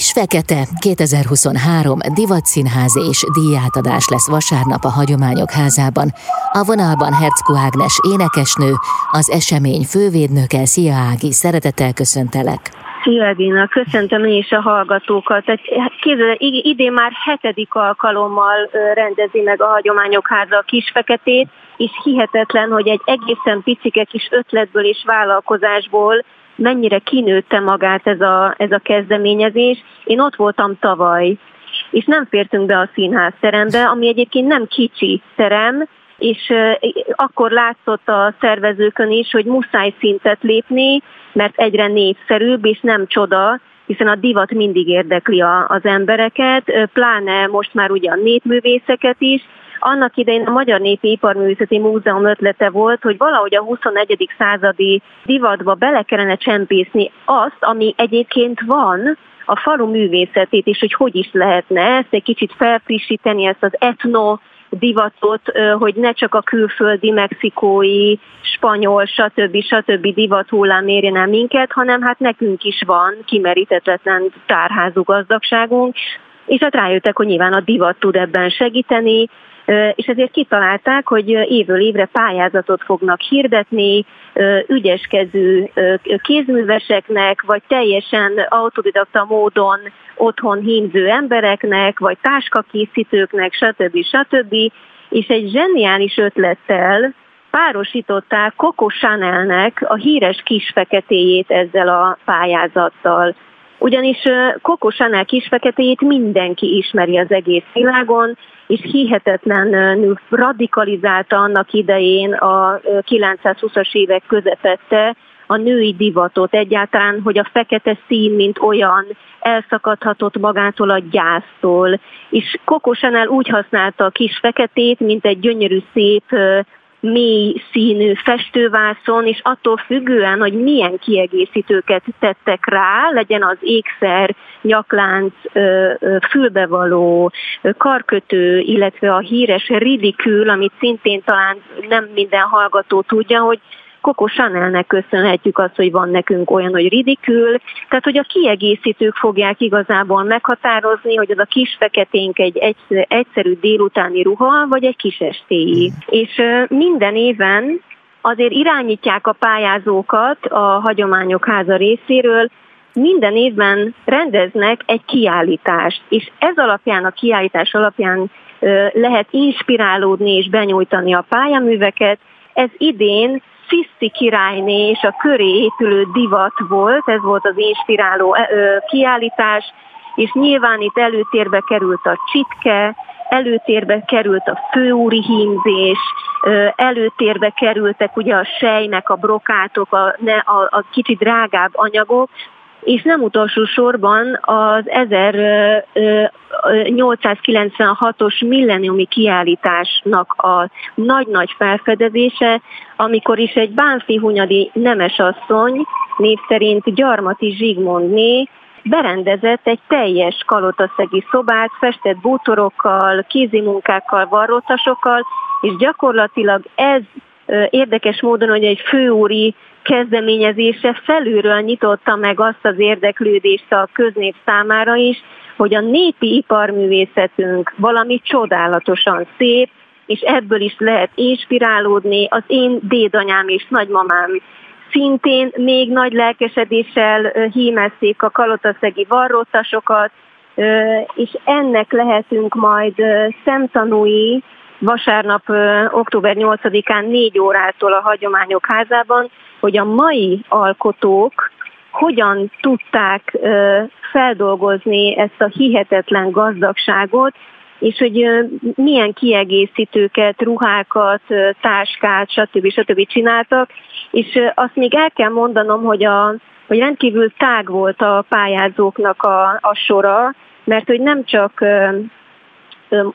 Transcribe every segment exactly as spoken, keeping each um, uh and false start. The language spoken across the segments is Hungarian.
Kis fekete kétezer-huszonhárom divatszínház és díjátadás lesz vasárnap a Hagyományok Házában. A vonalban Hercku Ágnes énekesnő, az esemény fővédnöke. Szia Ági, szeretettel köszöntelek. Szia Ágina, köszöntöm én is a hallgatókat. Képzeld, idén már hetedik alkalommal rendezi meg a Hagyományok Háza a Kis feketét, és hihetetlen, hogy egy egészen picike kis ötletből és vállalkozásból mennyire kinőtte magát ez a, ez a kezdeményezés. Én ott voltam tavaly, és nem fértünk be a színház terembe, ami egyébként nem kicsi terem, és akkor látszott a szervezőkön is, hogy muszáj szintet lépni, mert egyre népszerűbb, és nem csoda, hiszen a divat mindig érdekli a, az embereket, pláne most már ugye a népművészeket is. Annak idején a Magyar Népi Iparművészeti Múzeum ötlete volt, hogy valahogy a huszonegyedik századi divatba bele kellene csempészni azt, ami egyébként van, a falu művészetét, és hogy hogy is lehetne ezt egy kicsit felfrissíteni, ezt az etno divatot, hogy ne csak a külföldi, mexikói, spanyol, stb. stb. Divat hullám érjen el minket, hanem hát nekünk is van kimeríthetetlen tárházú gazdagságunk, és hát rájöttek, hogy nyilván a divat tud ebben segíteni, és ezért kitalálták, hogy évről évre pályázatot fognak hirdetni ügyeskezű kézműveseknek, vagy teljesen autodidakta módon otthon hímző embereknek, vagy táskakészítőknek, stb. stb. És egy zseniális ötlettel párosították Coco Chanelnek a híres Kis feketéjét ezzel a pályázattal. Ugyanis Coco Chanel Kis feketéjét mindenki ismeri az egész világon, és hihetetlenül radikalizálta annak idején a kilencszázhúszas évek közepette a női divatot egyáltalán, hogy a fekete szín, mint olyan, elszakadhatott magától a gyásztól. És Coco Chanel úgy használta a Kis feketét, mint egy gyönyörű, szép, mély színű festővászon, és attól függően, hogy milyen kiegészítőket tettek rá, legyen az ékszer, nyaklánc, fülbevaló, karkötő, illetve a híres ridikül, amit szintén talán nem minden hallgató tudja, hogy Coco Chanelnek köszönhetjük azt, hogy van nekünk olyan, hogy ridikül, tehát hogy a kiegészítők fogják igazából meghatározni, hogy az a kis feketénk egy egyszerű délutáni ruha, vagy egy kis estéi. És minden éven azért irányítják a pályázókat a Hagyományok Háza részéről, minden évben rendeznek egy kiállítást, és ez alapján, a kiállítás alapján lehet inspirálódni és benyújtani a pályaműveket. Ez idén Sisi királyné és a köré épülő divat volt, ez volt az inspiráló kiállítás, és nyilván itt előtérbe került a csitke, előtérbe került a főúri hímzés, előtérbe kerültek ugye a sejmek, a brokátok, a, a, a kicsit drágább anyagok, és nem utolsó sorban az ezernyolcszázkilencvenhatos milleniumi kiállításnak a nagy-nagy felfedezése, amikor is egy bánfi hunyadi nemesasszony, név szerint Gyarmati Zsigmondné, berendezett egy teljes kalotaszegi szobát, festett bútorokkal, kézimunkákkal, varrótasokkal, és gyakorlatilag ez érdekes módon, hogy egy főúri kezdeményezése felülről nyitotta meg azt az érdeklődést a köznép számára is, hogy a népi iparművészetünk valami csodálatosan szép, és ebből is lehet inspirálódni. Az én dédanyám és nagymamám szintén még nagy lelkesedéssel hímezték a kalotaszegi varrótasokat, és ennek lehetünk majd szemtanúi vasárnap október nyolcadikán négy órától a Hagyományok Házában, hogy a mai alkotók hogyan tudták feldolgozni ezt a hihetetlen gazdagságot, és hogy milyen kiegészítőket, ruhákat, táskát, stb. stb. Csináltak. És azt még el kell mondanom, hogy, a, hogy rendkívül tág volt a pályázóknak a, a sora, mert hogy nem csak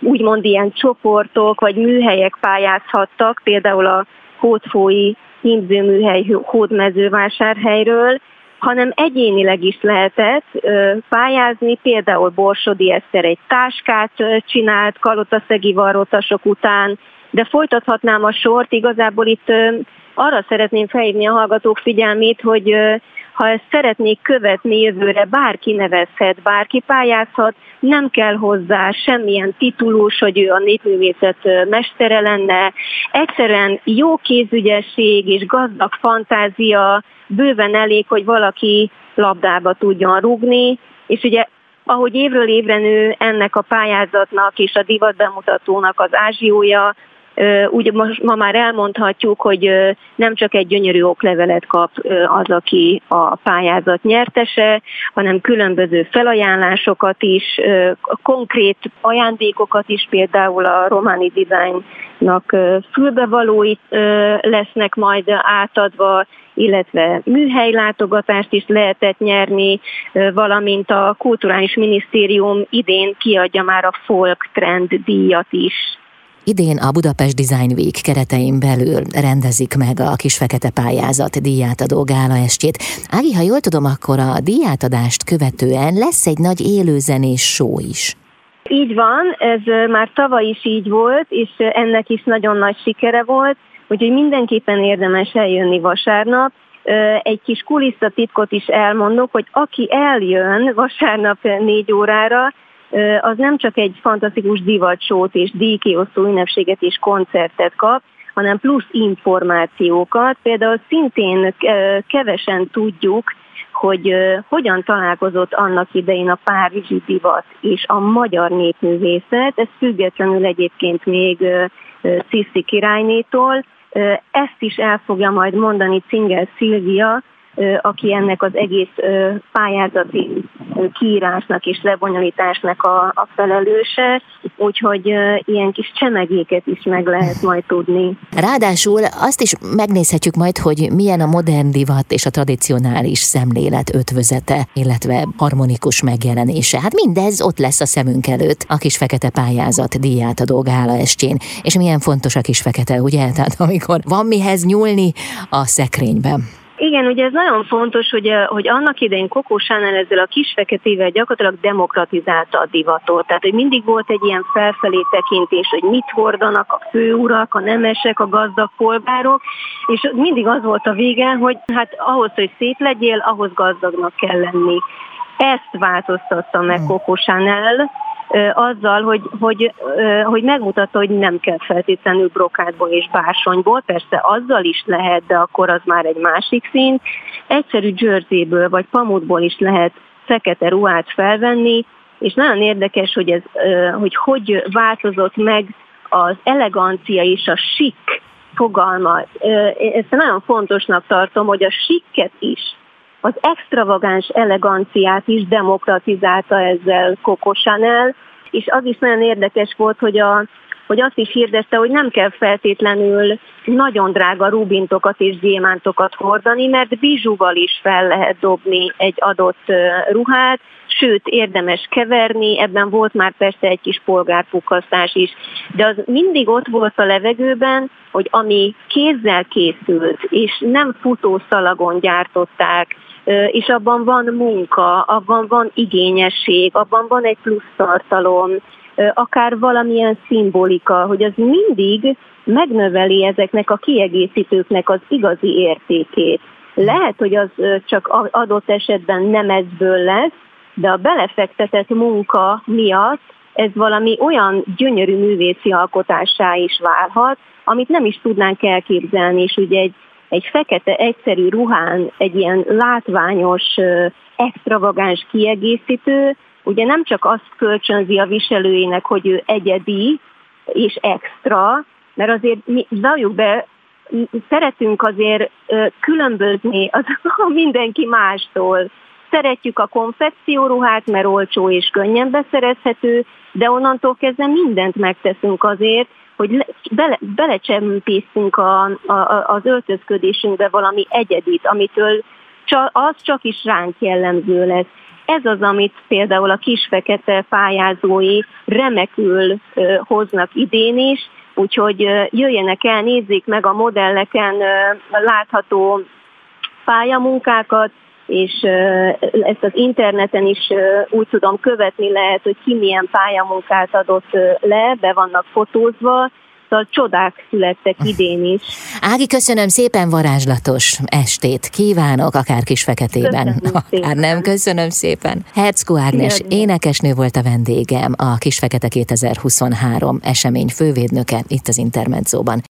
úgymond ilyen csoportok vagy műhelyek pályázhattak, például a Hódfői Hímzőműhely Hódmezővásárhelyről, hanem egyénileg is lehetett pályázni, például Borsodi Eszter egy táskát csinált kalotaszegi varrótasok után, de folytathatnám a sort, igazából itt arra szeretném felhívni a hallgatók figyelmét, hogy ha ezt szeretnék követni jövőre, bárki nevezhet, bárki pályázhat, nem kell hozzá semmilyen titulus, hogy ő a népművészet mestere lenne. Egyszerűen jó kézügyesség és gazdag fantázia bőven elég, hogy valaki labdába tudjon rúgni, és ugye ahogy évről évre nő ennek a pályázatnak és a divatbemutatónak az ázsiója, úgy most ma már elmondhatjuk, hogy nem csak egy gyönyörű oklevelet kap az, aki a pályázat nyertese, hanem különböző felajánlásokat is, konkrét ajándékokat is, például a Romani Designnak fülbevalóit lesznek majd átadva, illetve műhelylátogatást is lehetett nyerni, valamint a Kulturális Minisztérium idén kiadja már a Folk Trend díjat is. Idén a Budapest Design Week keretein belül rendezik meg a Kis Fekete pályázat díjátadó gála estjét. Ági, ha jól tudom, akkor a díjátadást követően lesz egy nagy élőzenés show is. Így van, ez már tavaly is így volt, és ennek is nagyon nagy sikere volt, úgyhogy mindenképpen érdemes eljönni vasárnap. Egy kis kulisszatitkot is elmondok, hogy aki eljön vasárnap négy órára, az nem csak egy fantasztikus divatsót és díjkiosztó ünnepséget és koncertet kap, hanem plusz információkat. Például szintén kevesen tudjuk, hogy hogyan találkozott annak idején a párizsi divat és a magyar népművészet, ez függetlenül egyébként még Sisi királynétól. Ezt is el fogja majd mondani Cingel Szilvia, aki ennek az egész pályázati kiírásnak és lebonyolításnak a, a felelőse, úgyhogy ilyen kis csemegéket is meg lehet majd tudni. Ráadásul azt is megnézhetjük majd, hogy milyen a modern divat és a tradicionális szemlélet ötvözete, illetve harmonikus megjelenése. Hát mindez ott lesz a szemünk előtt a Kis Fekete pályázat díjátadó gála estjén. És milyen fontos a Kis Fekete, ugye? Tehát amikor van mihez nyúlni a szekrényben. Igen, ugye ez nagyon fontos, hogy, hogy annak idején Coco Chanel ezzel a Kis feketével gyakorlatilag demokratizálta a divatot. Tehát, hogy mindig volt egy ilyen felfelé tekintés, hogy mit hordanak a főurak, a nemesek, a gazdag polgárok, és mindig az volt a vége, hogy hát ahhoz, hogy szép legyél, ahhoz gazdagnak kell lenni. Ezt változtatta meg Coco Chanel, azzal, hogy, hogy, hogy megmutatta, hogy nem kell feltétlenül brokádból és bársonyból, persze azzal is lehet, de akkor az már egy másik szint. Egyszerű dzsörzéből vagy pamutból is lehet fekete ruhát felvenni, és nagyon érdekes, hogy ez, hogy, hogy változott meg az elegancia és a chic fogalma. Ezt nagyon fontosnak tartom, hogy a chicet is, az extravagáns eleganciát is demokratizálta ezzel Coco Chanel, és az is nagyon érdekes volt, hogy, a, hogy azt is hirdette, hogy nem kell feltétlenül nagyon drága rubintokat és gyémántokat hordani, mert bizsúval is fel lehet dobni egy adott ruhát, sőt, érdemes keverni, ebben volt már persze egy kis polgárpukkasztás is, de az mindig ott volt a levegőben, hogy ami kézzel készült, és nem futószalagon gyártották, és abban van munka, abban van igényesség, abban van egy plusz tartalom, akár valamilyen szimbolika, hogy az mindig megnöveli ezeknek a kiegészítőknek az igazi értékét. Lehet, hogy az csak adott esetben nem ezből lesz, de a belefektetett munka miatt ez valami olyan gyönyörű művészi alkotássá is válhat, amit nem is tudnánk elképzelni, és ugye egy, egy fekete egyszerű ruhán egy ilyen látványos, extravagáns kiegészítő, ugye nem csak azt kölcsönzi a viselőjének, hogy ő egyedi és extra, mert azért mi, valljuk be, szeretünk azért különbözni az, mindenki mástól. Szeretjük a konfekcióruhát, mert olcsó és könnyen beszerezhető, de onnantól kezdve mindent megteszünk azért, hogy bele, belecsempészünk a, a, az öltözködésünkbe valami egyedit, amitől csak, az csak is ránk jellemző lesz. Ez az, amit például a Kis Fekete pályázói remekül ö, hoznak idén is, úgyhogy ö, jöjjenek el, nézzék meg a modelleken ö, látható pályamunkákat, és ezt az interneten is úgy tudom követni lehet, hogy ki milyen pályamunkát adott le, be vannak fotózva, Szóval csodák születtek idén is. Ági, köszönöm szépen, varázslatos estét kívánok, akár Kis feketében, köszönöm akár szépen. Nem, köszönöm szépen. Hercku Ágnes Sziasztok. Énekesnő volt a vendégem, a Kis fekete kétezer-huszonhárom esemény fővédnöke itt az Intermezzóban.